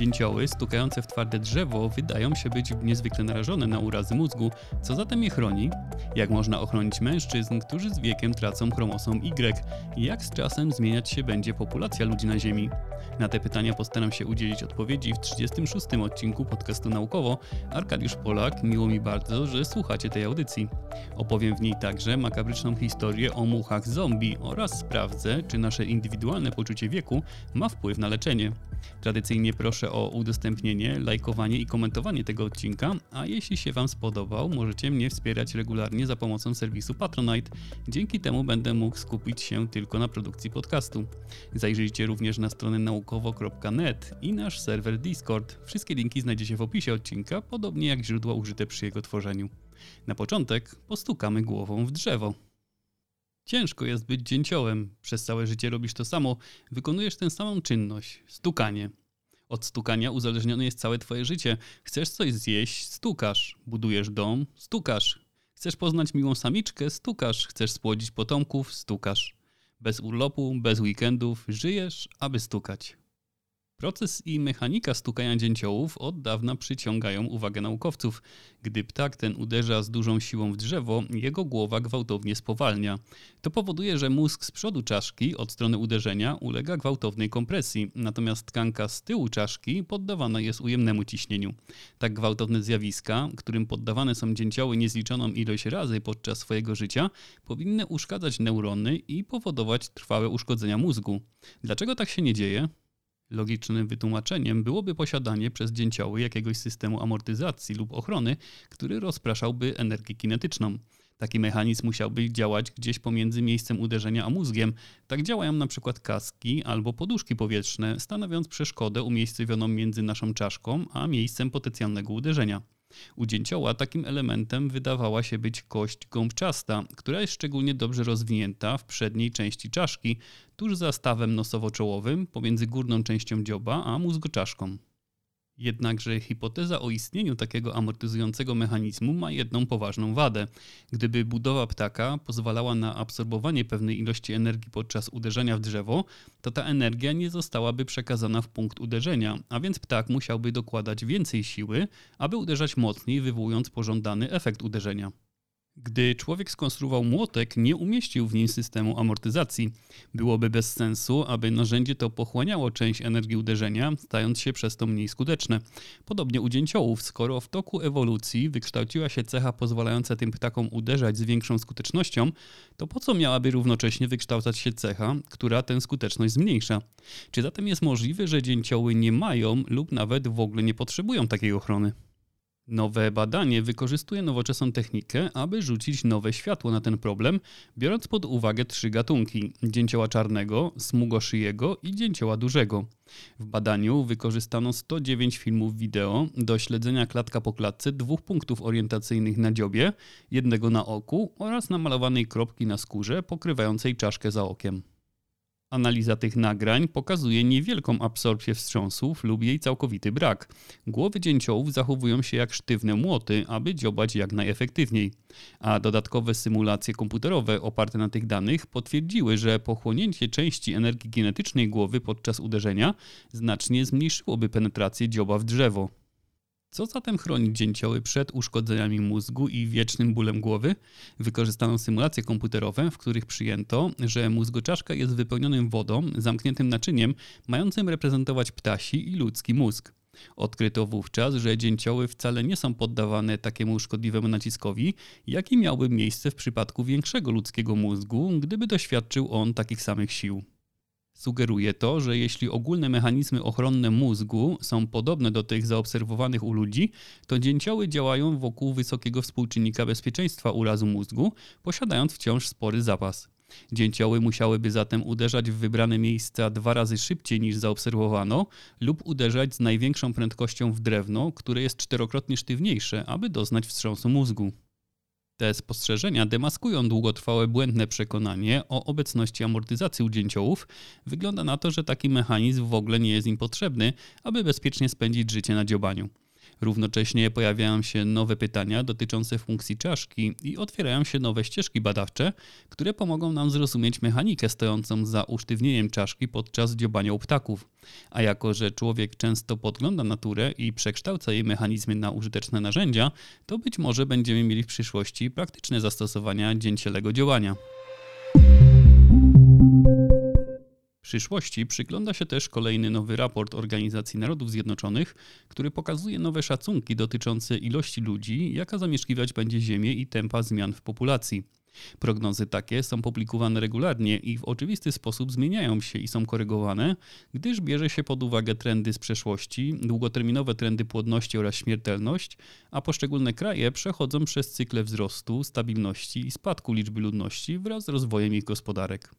Dzięcioły stukające w twarde drzewo wydają się być niezwykle narażone na urazy mózgu, co zatem je chroni? Jak można ochronić mężczyzn, którzy z wiekiem tracą chromosom Y? Jak z czasem zmieniać się będzie populacja ludzi na Ziemi? Na te pytania postaram się udzielić odpowiedzi w 36. odcinku podcastu Naukowo. Arkadiusz Polak, miło mi bardzo, że słuchacie tej audycji. Opowiem w niej także makabryczną historię o muchach zombie oraz sprawdzę, czy nasze indywidualne poczucie wieku ma wpływ na leczenie. Tradycyjnie proszę o udostępnienie, lajkowanie i komentowanie tego odcinka, a jeśli się Wam spodobał, możecie mnie wspierać regularnie za pomocą serwisu Patronite. Dzięki temu będę mógł skupić się tylko na produkcji podcastu. Zajrzyjcie również na stronę naukowo.net i nasz serwer Discord. Wszystkie linki znajdziecie w opisie odcinka, podobnie jak źródła użyte przy jego tworzeniu. Na początek postukamy głową w drzewo. Ciężko jest być dzięciołem. Przez całe życie robisz to samo. Wykonujesz tę samą czynność. Stukanie. Od stukania uzależnione jest całe twoje życie. Chcesz coś zjeść? Stukasz. Budujesz dom? Stukasz. Chcesz poznać miłą samiczkę? Stukasz. Chcesz spłodzić potomków? Stukasz. Bez urlopu, bez weekendów. Żyjesz, aby stukać. Proces i mechanika stukania dzięciołów od dawna przyciągają uwagę naukowców. Gdy ptak ten uderza z dużą siłą w drzewo, jego głowa gwałtownie spowalnia. To powoduje, że mózg z przodu czaszki od strony uderzenia ulega gwałtownej kompresji, natomiast tkanka z tyłu czaszki poddawana jest ujemnemu ciśnieniu. Tak gwałtowne zjawiska, którym poddawane są dzięcioły niezliczoną ilość razy podczas swojego życia, powinny uszkadzać neurony i powodować trwałe uszkodzenia mózgu. Dlaczego tak się nie dzieje? Logicznym wytłumaczeniem byłoby posiadanie przez dzięcioły jakiegoś systemu amortyzacji lub ochrony, który rozpraszałby energię kinetyczną. Taki mechanizm musiałby działać gdzieś pomiędzy miejscem uderzenia a mózgiem. Tak działają na przykład kaski albo poduszki powietrzne, stanowiąc przeszkodę umiejscowioną między naszą czaszką a miejscem potencjalnego uderzenia. U dzięcioła takim elementem wydawała się być kość gąbczasta, która jest szczególnie dobrze rozwinięta w przedniej części czaszki, tuż za stawem nosowo-czołowym, pomiędzy górną częścią dzioba a mózgoczaszką. Jednakże hipoteza o istnieniu takiego amortyzującego mechanizmu ma jedną poważną wadę. Gdyby budowa ptaka pozwalała na absorbowanie pewnej ilości energii podczas uderzenia w drzewo, to ta energia nie zostałaby przekazana w punkt uderzenia, a więc ptak musiałby dokładać więcej siły, aby uderzać mocniej, wywołując pożądany efekt uderzenia. Gdy człowiek skonstruował młotek, nie umieścił w nim systemu amortyzacji. Byłoby bez sensu, aby narzędzie to pochłaniało część energii uderzenia, stając się przez to mniej skuteczne. Podobnie u dzięciołów, skoro w toku ewolucji wykształciła się cecha pozwalająca tym ptakom uderzać z większą skutecznością, to po co miałaby równocześnie wykształcać się cecha, która tę skuteczność zmniejsza? Czy zatem jest możliwe, że dzięcioły nie mają lub nawet w ogóle nie potrzebują takiej ochrony? Nowe badanie wykorzystuje nowoczesną technikę, aby rzucić nowe światło na ten problem, biorąc pod uwagę trzy gatunki – dzięcioła czarnego, smugoszyjego i dzięcioła dużego. W badaniu wykorzystano 109 filmów wideo do śledzenia klatka po klatce dwóch punktów orientacyjnych na dziobie, jednego na oku oraz namalowanej kropki na skórze pokrywającej czaszkę za okiem. Analiza tych nagrań pokazuje niewielką absorpcję wstrząsów lub jej całkowity brak. Głowy dzięciołów zachowują się jak sztywne młoty, aby dziobać jak najefektywniej. A dodatkowe symulacje komputerowe oparte na tych danych potwierdziły, że pochłonięcie części energii kinetycznej głowy podczas uderzenia znacznie zmniejszyłoby penetrację dzioba w drzewo. Co zatem chroni dzięcioły przed uszkodzeniami mózgu i wiecznym bólem głowy? Wykorzystano symulacje komputerowe, w których przyjęto, że mózgoczaszka jest wypełnionym wodą, zamkniętym naczyniem, mającym reprezentować ptasi i ludzki mózg. Odkryto wówczas, że dzięcioły wcale nie są poddawane takiemu szkodliwemu naciskowi, jaki miałby miejsce w przypadku większego ludzkiego mózgu, gdyby doświadczył on takich samych sił. Sugeruje to, że jeśli ogólne mechanizmy ochronne mózgu są podobne do tych zaobserwowanych u ludzi, to dzięcioły działają wokół wysokiego współczynnika bezpieczeństwa urazu mózgu, posiadając wciąż spory zapas. Dzięcioły musiałyby zatem uderzać w wybrane miejsca 2 razy szybciej niż zaobserwowano lub uderzać z największą prędkością w drewno, które jest 4-krotnie sztywniejsze, aby doznać wstrząsu mózgu. Te spostrzeżenia demaskują długotrwałe błędne przekonanie o obecności amortyzacji u dzięciołów. Wygląda na to, że taki mechanizm w ogóle nie jest im potrzebny, aby bezpiecznie spędzić życie na dziobaniu. Równocześnie pojawiają się nowe pytania dotyczące funkcji czaszki i otwierają się nowe ścieżki badawcze, które pomogą nam zrozumieć mechanikę stojącą za usztywnieniem czaszki podczas dziobania u ptaków. A jako że człowiek często podgląda naturę i przekształca jej mechanizmy na użyteczne narzędzia, to być może będziemy mieli w przyszłości praktyczne zastosowania dzięcielego działania. W przyszłości przygląda się też kolejny nowy raport Organizacji Narodów Zjednoczonych, który pokazuje nowe szacunki dotyczące ilości ludzi, jaka zamieszkiwać będzie Ziemię i tempa zmian w populacji. Prognozy takie są publikowane regularnie i w oczywisty sposób zmieniają się i są korygowane, gdyż bierze się pod uwagę trendy z przeszłości, długoterminowe trendy płodności oraz śmiertelność, a poszczególne kraje przechodzą przez cykle wzrostu, stabilności i spadku liczby ludności wraz z rozwojem ich gospodarek.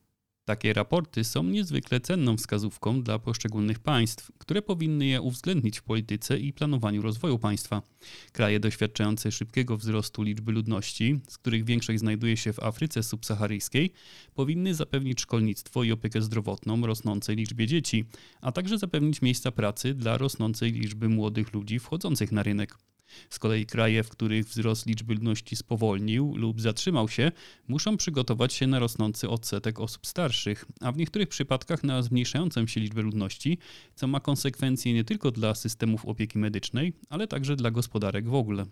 Takie raporty są niezwykle cenną wskazówką dla poszczególnych państw, które powinny je uwzględnić w polityce i planowaniu rozwoju państwa. Kraje doświadczające szybkiego wzrostu liczby ludności, z których większość znajduje się w Afryce subsaharyjskiej, powinny zapewnić szkolnictwo i opiekę zdrowotną rosnącej liczbie dzieci, a także zapewnić miejsca pracy dla rosnącej liczby młodych ludzi wchodzących na rynek. Z kolei kraje, w których wzrost liczby ludności spowolnił lub zatrzymał się, muszą przygotować się na rosnący odsetek osób starszych, a w niektórych przypadkach na zmniejszającą się liczbę ludności, co ma konsekwencje nie tylko dla systemów opieki medycznej, ale także dla gospodarek w ogóle.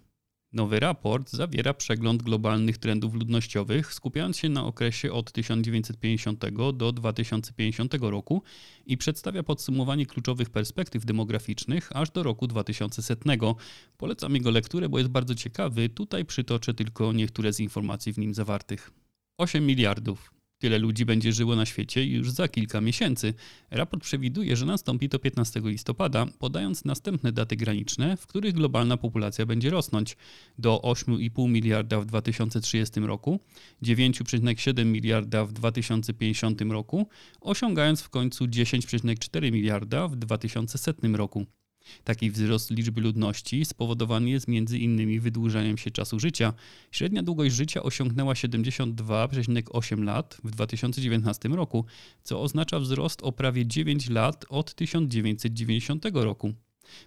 Nowy raport zawiera przegląd globalnych trendów ludnościowych, skupiając się na okresie od 1950 do 2050 roku i przedstawia podsumowanie kluczowych perspektyw demograficznych aż do roku 2100. Polecam jego lekturę, bo jest bardzo ciekawy. Tutaj przytoczę tylko niektóre z informacji w nim zawartych. 8 miliardów. Tyle ludzi będzie żyło na świecie już za kilka miesięcy. Raport przewiduje, że nastąpi to 15 listopada, podając następne daty graniczne, w których globalna populacja będzie rosnąć do 8,5 miliarda w 2030 roku, 9,7 miliarda w 2050 roku, osiągając w końcu 10,4 miliarda w 2100 roku. Taki wzrost liczby ludności spowodowany jest m.in. wydłużaniem się czasu życia. Średnia długość życia osiągnęła 72,8 lat w 2019 roku, co oznacza wzrost o prawie 9 lat od 1990 roku.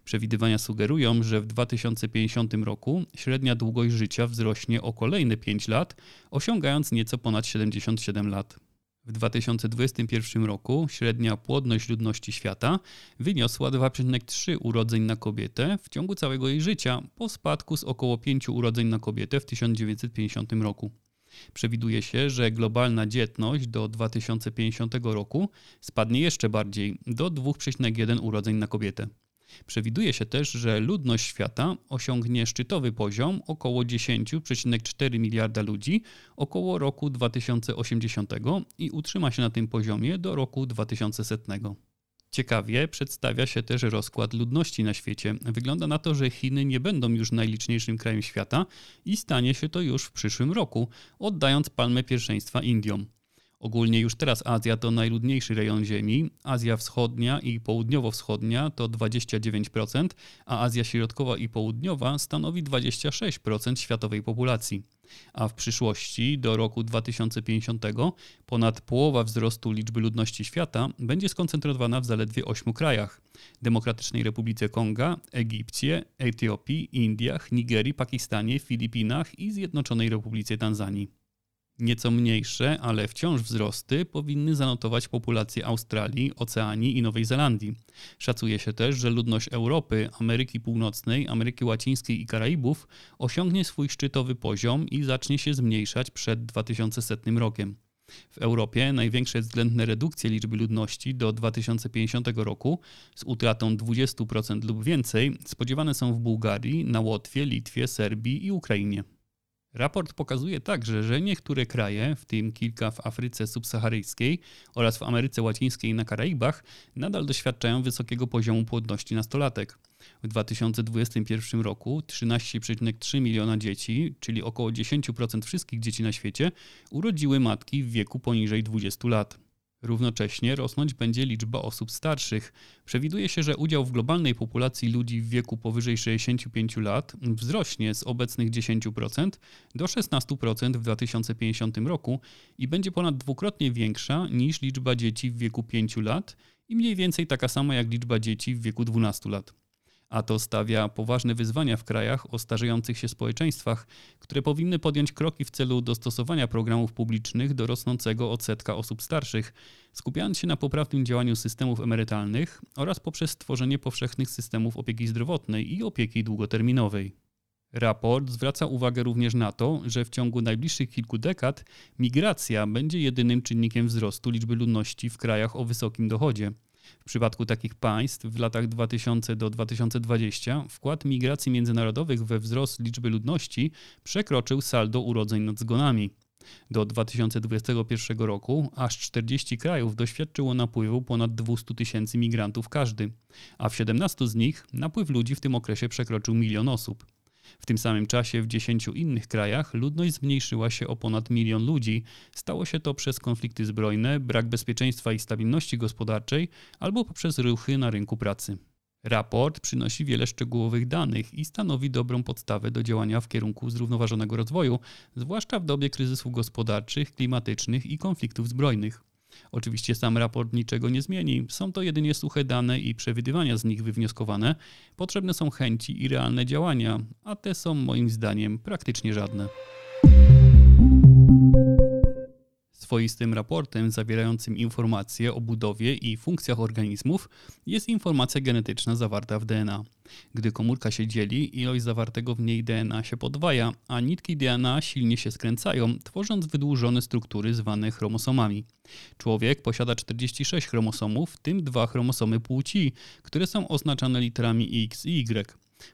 Przewidywania sugerują, że w 2050 roku średnia długość życia wzrośnie o kolejne 5 lat, osiągając nieco ponad 77 lat. W 2021 roku średnia płodność ludności świata wyniosła 2,3 urodzeń na kobietę w ciągu całego jej życia, po spadku z około 5 urodzeń na kobietę w 1950 roku. Przewiduje się, że globalna dzietność do 2050 roku spadnie jeszcze bardziej, do 2,1 urodzeń na kobietę. Przewiduje się też, że ludność świata osiągnie szczytowy poziom około 10,4 miliarda ludzi około roku 2080 i utrzyma się na tym poziomie do roku 2100. Ciekawie przedstawia się też rozkład ludności na świecie. Wygląda na to, że Chiny nie będą już najliczniejszym krajem świata i stanie się to już w przyszłym roku, oddając palmę pierwszeństwa Indiom. Ogólnie już teraz Azja to najludniejszy rejon Ziemi, Azja Wschodnia i Południowo-Wschodnia to 29%, a Azja Środkowa i Południowa stanowi 26% światowej populacji. A w przyszłości, do roku 2050, ponad połowa wzrostu liczby ludności świata będzie skoncentrowana w zaledwie 8 krajach: Demokratycznej Republice Konga, Egipcie, Etiopii, Indiach, Nigerii, Pakistanie, Filipinach i Zjednoczonej Republice Tanzanii. Nieco mniejsze, ale wciąż wzrosty powinny zanotować populacje Australii, Oceanii i Nowej Zelandii. Szacuje się też, że ludność Europy, Ameryki Północnej, Ameryki Łacińskiej i Karaibów osiągnie swój szczytowy poziom i zacznie się zmniejszać przed 2100 rokiem. W Europie największe względne redukcje liczby ludności do 2050 roku z utratą 20% lub więcej spodziewane są w Bułgarii, na Łotwie, Litwie, Serbii i Ukrainie. Raport pokazuje także, że niektóre kraje, w tym kilka w Afryce subsaharyjskiej oraz w Ameryce Łacińskiej i na Karaibach, nadal doświadczają wysokiego poziomu płodności nastolatek. W 2021 roku 13,3 miliona dzieci, czyli około 10% wszystkich dzieci na świecie, urodziły matki w wieku poniżej 20 lat. Równocześnie rosnąć będzie liczba osób starszych. Przewiduje się, że udział w globalnej populacji ludzi w wieku powyżej 65 lat wzrośnie z obecnych 10% do 16% w 2050 roku i będzie ponad dwukrotnie większa niż liczba dzieci w wieku 5 lat i mniej więcej taka sama jak liczba dzieci w wieku 12 lat. a to stawia poważne wyzwania w krajach o starzejących się społeczeństwach, które powinny podjąć kroki w celu dostosowania programów publicznych do rosnącego odsetka osób starszych, skupiając się na poprawnym działaniu systemów emerytalnych oraz poprzez tworzenie powszechnych systemów opieki zdrowotnej i opieki długoterminowej. Raport zwraca uwagę również na to, że w ciągu najbliższych kilku dekad migracja będzie jedynym czynnikiem wzrostu liczby ludności w krajach o wysokim dochodzie. W przypadku takich państw w latach 2000 do 2020 wkład migracji międzynarodowych we wzrost liczby ludności przekroczył saldo urodzeń nad zgonami. Do 2021 roku aż 40 krajów doświadczyło napływu ponad 200 tysięcy migrantów każdy, a w 17 z nich napływ ludzi w tym okresie przekroczył 1 milion osób. W tym samym czasie w 10 innych krajach ludność zmniejszyła się o ponad 1 milion ludzi. Stało się to przez konflikty zbrojne, brak bezpieczeństwa i stabilności gospodarczej albo poprzez ruchy na rynku pracy. Raport przynosi wiele szczegółowych danych i stanowi dobrą podstawę do działania w kierunku zrównoważonego rozwoju, zwłaszcza w dobie kryzysów gospodarczych, klimatycznych i konfliktów zbrojnych. Oczywiście sam raport niczego nie zmieni, są to jedynie suche dane i przewidywania z nich wywnioskowane. Potrzebne są chęci i realne działania, a te są moim zdaniem praktycznie żadne. Swoistym raportem zawierającym informacje o budowie i funkcjach organizmów jest informacja genetyczna zawarta w DNA. Gdy komórka się dzieli, ilość zawartego w niej DNA się podwaja, a nitki DNA silnie się skręcają, tworząc wydłużone struktury zwane chromosomami. Człowiek posiada 46 chromosomów, w tym 2 chromosomy płci, które są oznaczane literami X i Y.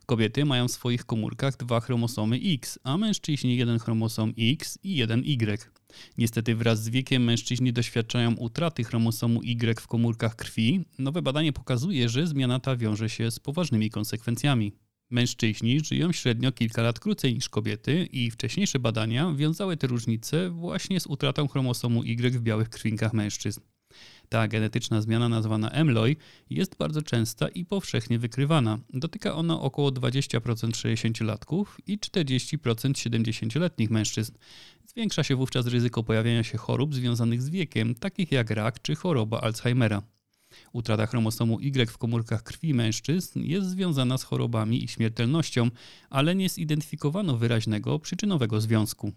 Kobiety mają w swoich komórkach 2 chromosomy X, a mężczyźni 1 chromosom X i 1 Y. Niestety wraz z wiekiem mężczyźni doświadczają utraty chromosomu Y w komórkach krwi. Nowe badanie pokazuje, że zmiana ta wiąże się z poważnymi konsekwencjami. Mężczyźni żyją średnio kilka lat krócej niż kobiety i wcześniejsze badania wiązały te różnice właśnie z utratą chromosomu Y w białych krwinkach mężczyzn. Ta genetyczna zmiana nazwana MLOI jest bardzo częsta i powszechnie wykrywana. Dotyka ona około 20% 60-latków i 40% 70-letnich mężczyzn. Zwiększa się wówczas ryzyko pojawienia się chorób związanych z wiekiem, takich jak rak czy choroba Alzheimera. Utrata chromosomu Y w komórkach krwi mężczyzn jest związana z chorobami i śmiertelnością, ale nie zidentyfikowano wyraźnego przyczynowego związku.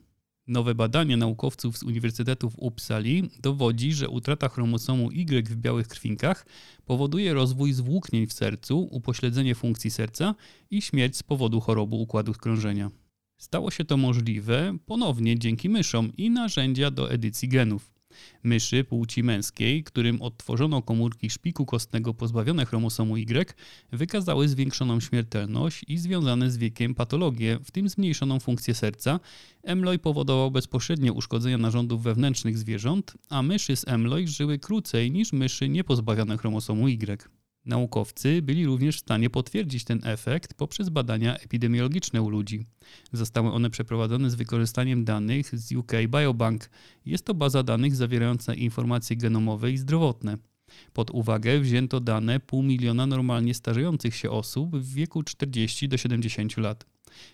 Nowe badanie naukowców z Uniwersytetu w Uppsali dowodzi, że utrata chromosomu Y w białych krwinkach powoduje rozwój zwłóknień w sercu, upośledzenie funkcji serca i śmierć z powodu choroby układu krążenia. Stało się to możliwe ponownie dzięki myszom i narzędzia do edycji genów. Myszy płci męskiej, którym odtworzono komórki szpiku kostnego pozbawione chromosomu Y, wykazały zwiększoną śmiertelność i związane z wiekiem patologie, w tym zmniejszoną funkcję serca. MLOI powodował bezpośrednie uszkodzenia narządów wewnętrznych zwierząt, a myszy z MLOI żyły krócej niż myszy niepozbawione chromosomu Y. Naukowcy byli również w stanie potwierdzić ten efekt poprzez badania epidemiologiczne u ludzi. Zostały one przeprowadzone z wykorzystaniem danych z UK Biobank. Jest to baza danych zawierająca informacje genomowe i zdrowotne. Pod uwagę wzięto dane 500 000 normalnie starzejących się osób w wieku 40 do 70 lat.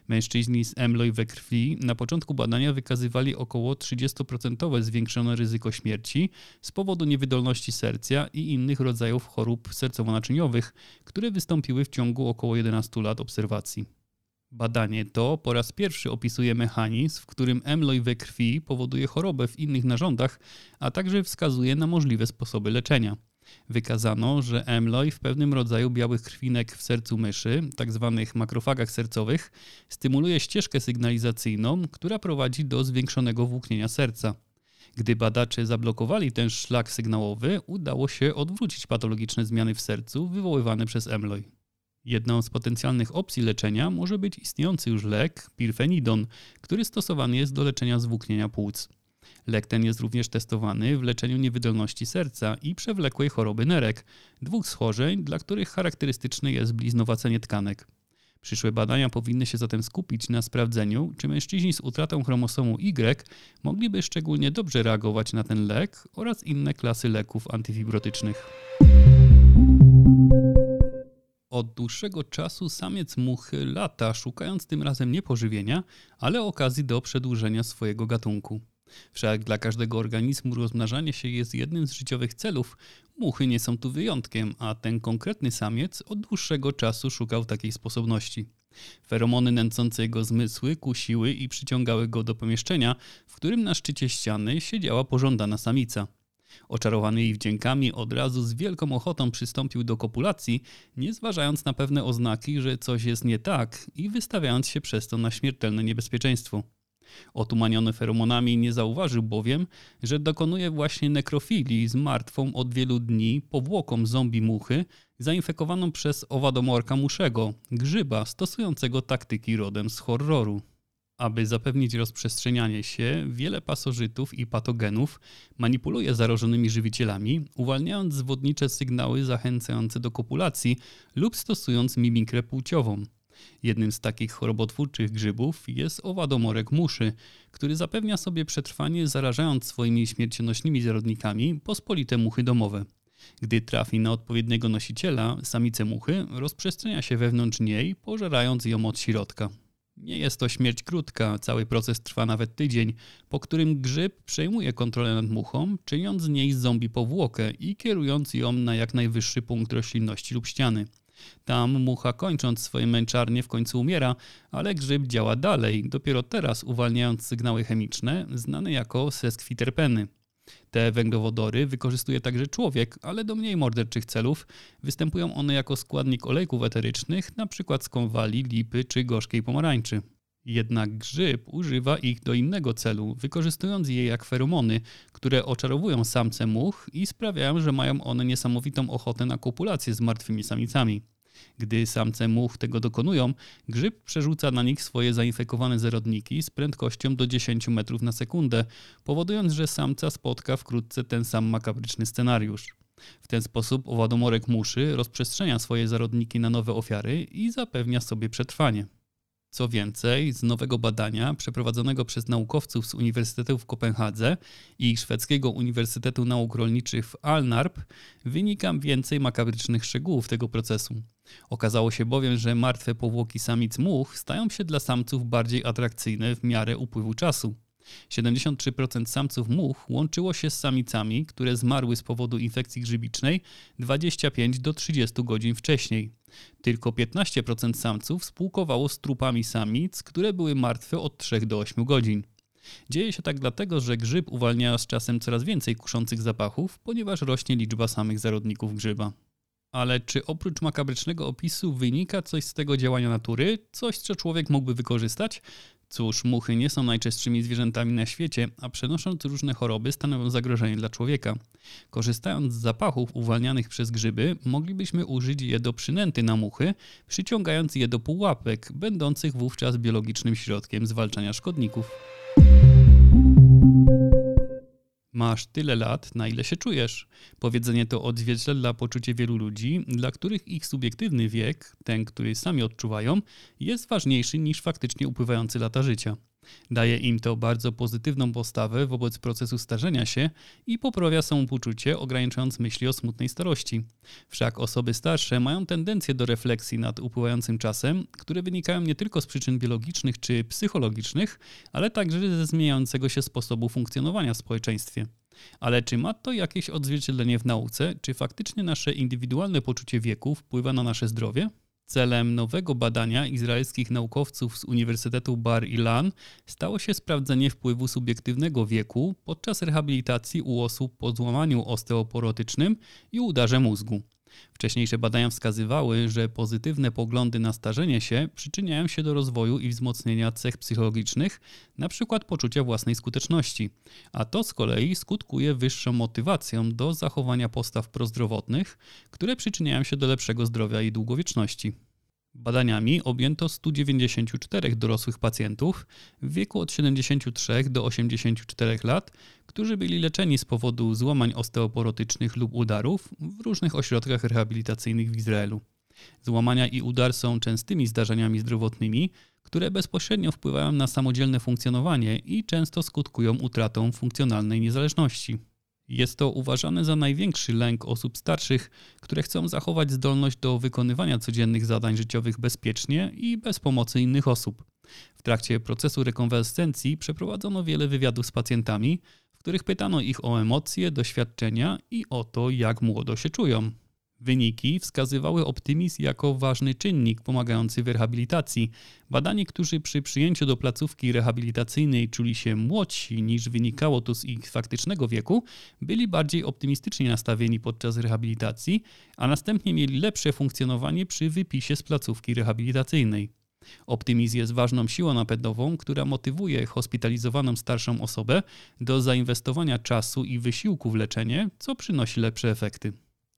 Mężczyźni z MLOI we krwi na początku badania wykazywali około 30% zwiększone ryzyko śmierci z powodu niewydolności serca i innych rodzajów chorób sercowo-naczyniowych, które wystąpiły w ciągu około 11 lat obserwacji. Badanie to po raz pierwszy opisuje mechanizm, w którym MLOI we krwi powoduje chorobę w innych narządach, a także wskazuje na możliwe sposoby leczenia. Wykazano, że MLOI w pewnym rodzaju białych krwinek w sercu myszy, tzw. makrofagach sercowych, stymuluje ścieżkę sygnalizacyjną, która prowadzi do zwiększonego włóknienia serca. Gdy badacze zablokowali ten szlak sygnałowy, udało się odwrócić patologiczne zmiany w sercu wywoływane przez MLOI. Jedną z potencjalnych opcji leczenia może być istniejący już lek pirfenidon, który stosowany jest do leczenia zwłóknienia płuc. Lek ten jest również testowany w leczeniu niewydolności serca i przewlekłej choroby nerek, 2 schorzeń, dla których charakterystyczne jest bliznowacenie tkanek. Przyszłe badania powinny się zatem skupić na sprawdzeniu, czy mężczyźni z utratą chromosomu Y mogliby szczególnie dobrze reagować na ten lek oraz inne klasy leków antyfibrotycznych. Od dłuższego czasu samiec muchy lata, szukając tym razem nie pożywienia, ale okazji do przedłużenia swojego gatunku. Wszak dla każdego organizmu rozmnażanie się jest jednym z życiowych celów. Muchy nie są tu wyjątkiem, a ten konkretny samiec od dłuższego czasu szukał takiej sposobności. Feromony nęcące jego zmysły kusiły i przyciągały go do pomieszczenia, w którym na szczycie ściany siedziała pożądana samica. Oczarowany jej wdziękami od razu z wielką ochotą przystąpił do kopulacji, nie zważając na pewne oznaki, że coś jest nie tak i wystawiając się przez to na śmiertelne niebezpieczeństwo. Otumaniony feromonami nie zauważył bowiem, że dokonuje właśnie nekrofilii z martwą od wielu dni powłoką zombie muchy zainfekowaną przez owadomorka muszego, grzyba stosującego taktyki rodem z horroru. Aby zapewnić rozprzestrzenianie się, wiele pasożytów i patogenów manipuluje zarażonymi żywicielami, uwalniając zwodnicze sygnały zachęcające do kopulacji lub stosując mimikrę płciową. Jednym z takich chorobotwórczych grzybów jest owadomorek muszy, który zapewnia sobie przetrwanie, zarażając swoimi śmiercionośnymi zarodnikami pospolite muchy domowe. Gdy trafi na odpowiedniego nosiciela, samicę muchy rozprzestrzenia się wewnątrz niej, pożerając ją od środka. Nie jest to śmierć krótka, cały proces trwa nawet tydzień, po którym grzyb przejmuje kontrolę nad muchą, czyniąc z niej zombie powłokę i kierując ją na jak najwyższy punkt roślinności lub ściany. Tam mucha, kończąc swoje męczarnie, w końcu umiera, ale grzyb działa dalej, dopiero teraz uwalniając sygnały chemiczne znane jako seskwiterpeny. Te węglowodory wykorzystuje także człowiek, ale do mniej morderczych celów. Występują one jako składnik olejków eterycznych, np. z konwali, lipy czy gorzkiej pomarańczy. Jednak grzyb używa ich do innego celu, wykorzystując je jak feromony, które oczarowują samce much i sprawiają, że mają one niesamowitą ochotę na kopulację z martwymi samicami. Gdy samce much tego dokonują, grzyb przerzuca na nich swoje zainfekowane zarodniki z prędkością do 10 metrów na sekundę, powodując, że samca spotka wkrótce ten sam makabryczny scenariusz. W ten sposób owadomorek muszy rozprzestrzenia swoje zarodniki na nowe ofiary i zapewnia sobie przetrwanie. Co więcej, z nowego badania przeprowadzonego przez naukowców z Uniwersytetu w Kopenhadze i Szwedzkiego Uniwersytetu Nauk Rolniczych w Alnarp wynika więcej makabrycznych szczegółów tego procesu. Okazało się bowiem, że martwe powłoki samic much stają się dla samców bardziej atrakcyjne w miarę upływu czasu. 73% samców much łączyło się z samicami, które zmarły z powodu infekcji grzybicznej 25 do 30 godzin wcześniej. Tylko 15% samców spółkowało z trupami samic, które były martwe od 3 do 8 godzin. Dzieje się tak dlatego, że grzyb uwalnia z czasem coraz więcej kuszących zapachów, ponieważ rośnie liczba samych zarodników grzyba. Ale czy oprócz makabrycznego opisu wynika coś z tego działania natury? Coś, co człowiek mógłby wykorzystać? Cóż, muchy nie są najczęstszymi zwierzętami na świecie, a przenosząc różne choroby stanowią zagrożenie dla człowieka. Korzystając z zapachów uwalnianych przez grzyby, moglibyśmy użyć je do przynęty na muchy, przyciągając je do pułapek, będących wówczas biologicznym środkiem zwalczania szkodników. Masz tyle lat, na ile się czujesz. Powiedzenie to odzwierciedla poczucie wielu ludzi, dla których ich subiektywny wiek, ten, który sami odczuwają, jest ważniejszy niż faktycznie upływające lata życia. Daje im to bardzo pozytywną postawę wobec procesu starzenia się i poprawia samopoczucie, ograniczając myśli o smutnej starości. Wszak osoby starsze mają tendencję do refleksji nad upływającym czasem, które wynikają nie tylko z przyczyn biologicznych czy psychologicznych, ale także ze zmieniającego się sposobu funkcjonowania w społeczeństwie. Ale czy ma to jakieś odzwierciedlenie w nauce? Czy faktycznie nasze indywidualne poczucie wieku wpływa na nasze zdrowie? Celem nowego badania izraelskich naukowców z Uniwersytetu Bar-Ilan stało się sprawdzenie wpływu subiektywnego wieku podczas rehabilitacji u osób po złamaniu osteoporotycznym i udarze mózgu. Wcześniejsze badania wskazywały, że pozytywne poglądy na starzenie się przyczyniają się do rozwoju i wzmocnienia cech psychologicznych, np. poczucia własnej skuteczności, a to z kolei skutkuje wyższą motywacją do zachowania postaw prozdrowotnych, które przyczyniają się do lepszego zdrowia i długowieczności. Badaniami objęto 194 dorosłych pacjentów w wieku od 73 do 84 lat, którzy byli leczeni z powodu złamań osteoporotycznych lub udarów w różnych ośrodkach rehabilitacyjnych w Izraelu. Złamania i udar są częstymi zdarzeniami zdrowotnymi, które bezpośrednio wpływają na samodzielne funkcjonowanie i często skutkują utratą funkcjonalnej niezależności. Jest to uważane za największy lęk osób starszych, które chcą zachować zdolność do wykonywania codziennych zadań życiowych bezpiecznie i bez pomocy innych osób. W trakcie procesu rekonwalescencji przeprowadzono wiele wywiadów z pacjentami, w których pytano ich o emocje, doświadczenia i o to, jak młodo się czują. Wyniki wskazywały optymizm jako ważny czynnik pomagający w rehabilitacji. Badani, którzy przy przyjęciu do placówki rehabilitacyjnej czuli się młodsi niż wynikało to z ich faktycznego wieku, byli bardziej optymistycznie nastawieni podczas rehabilitacji, a następnie mieli lepsze funkcjonowanie przy wypisie z placówki rehabilitacyjnej. Optymizm jest ważną siłą napędową, która motywuje hospitalizowaną starszą osobę do zainwestowania czasu i wysiłku w leczenie, co przynosi lepsze efekty.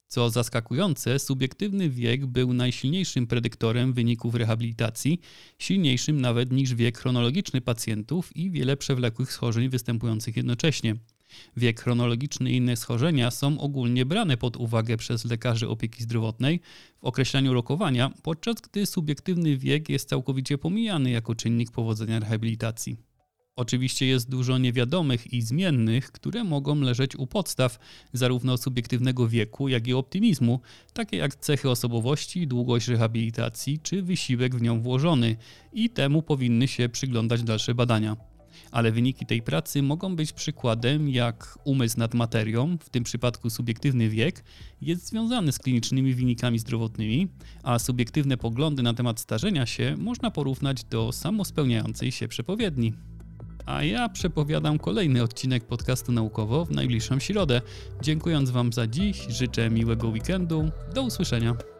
Co zaskakujące, subiektywny wiek był najsilniejszym predyktorem wyników rehabilitacji, silniejszym nawet niż wiek chronologiczny pacjentów i wiele przewlekłych schorzeń występujących jednocześnie. Wiek chronologiczny i inne schorzenia są ogólnie brane pod uwagę przez lekarzy opieki zdrowotnej w określaniu rokowania, podczas gdy subiektywny wiek jest całkowicie pomijany jako czynnik powodzenia rehabilitacji. Oczywiście jest dużo niewiadomych i zmiennych, które mogą leżeć u podstaw zarówno subiektywnego wieku, jak i optymizmu, takie jak cechy osobowości, długość rehabilitacji czy wysiłek w nią włożony, i temu powinny się przyglądać dalsze badania. Ale wyniki tej pracy mogą być przykładem, jak umysł nad materią, w tym przypadku subiektywny wiek, jest związany z klinicznymi wynikami zdrowotnymi, a subiektywne poglądy na temat starzenia się można porównać do samospełniającej się przepowiedni. A ja przepowiadam kolejny odcinek podcastu Naukowo w najbliższą środę. Dziękując Wam za dziś, życzę miłego weekendu. Do usłyszenia.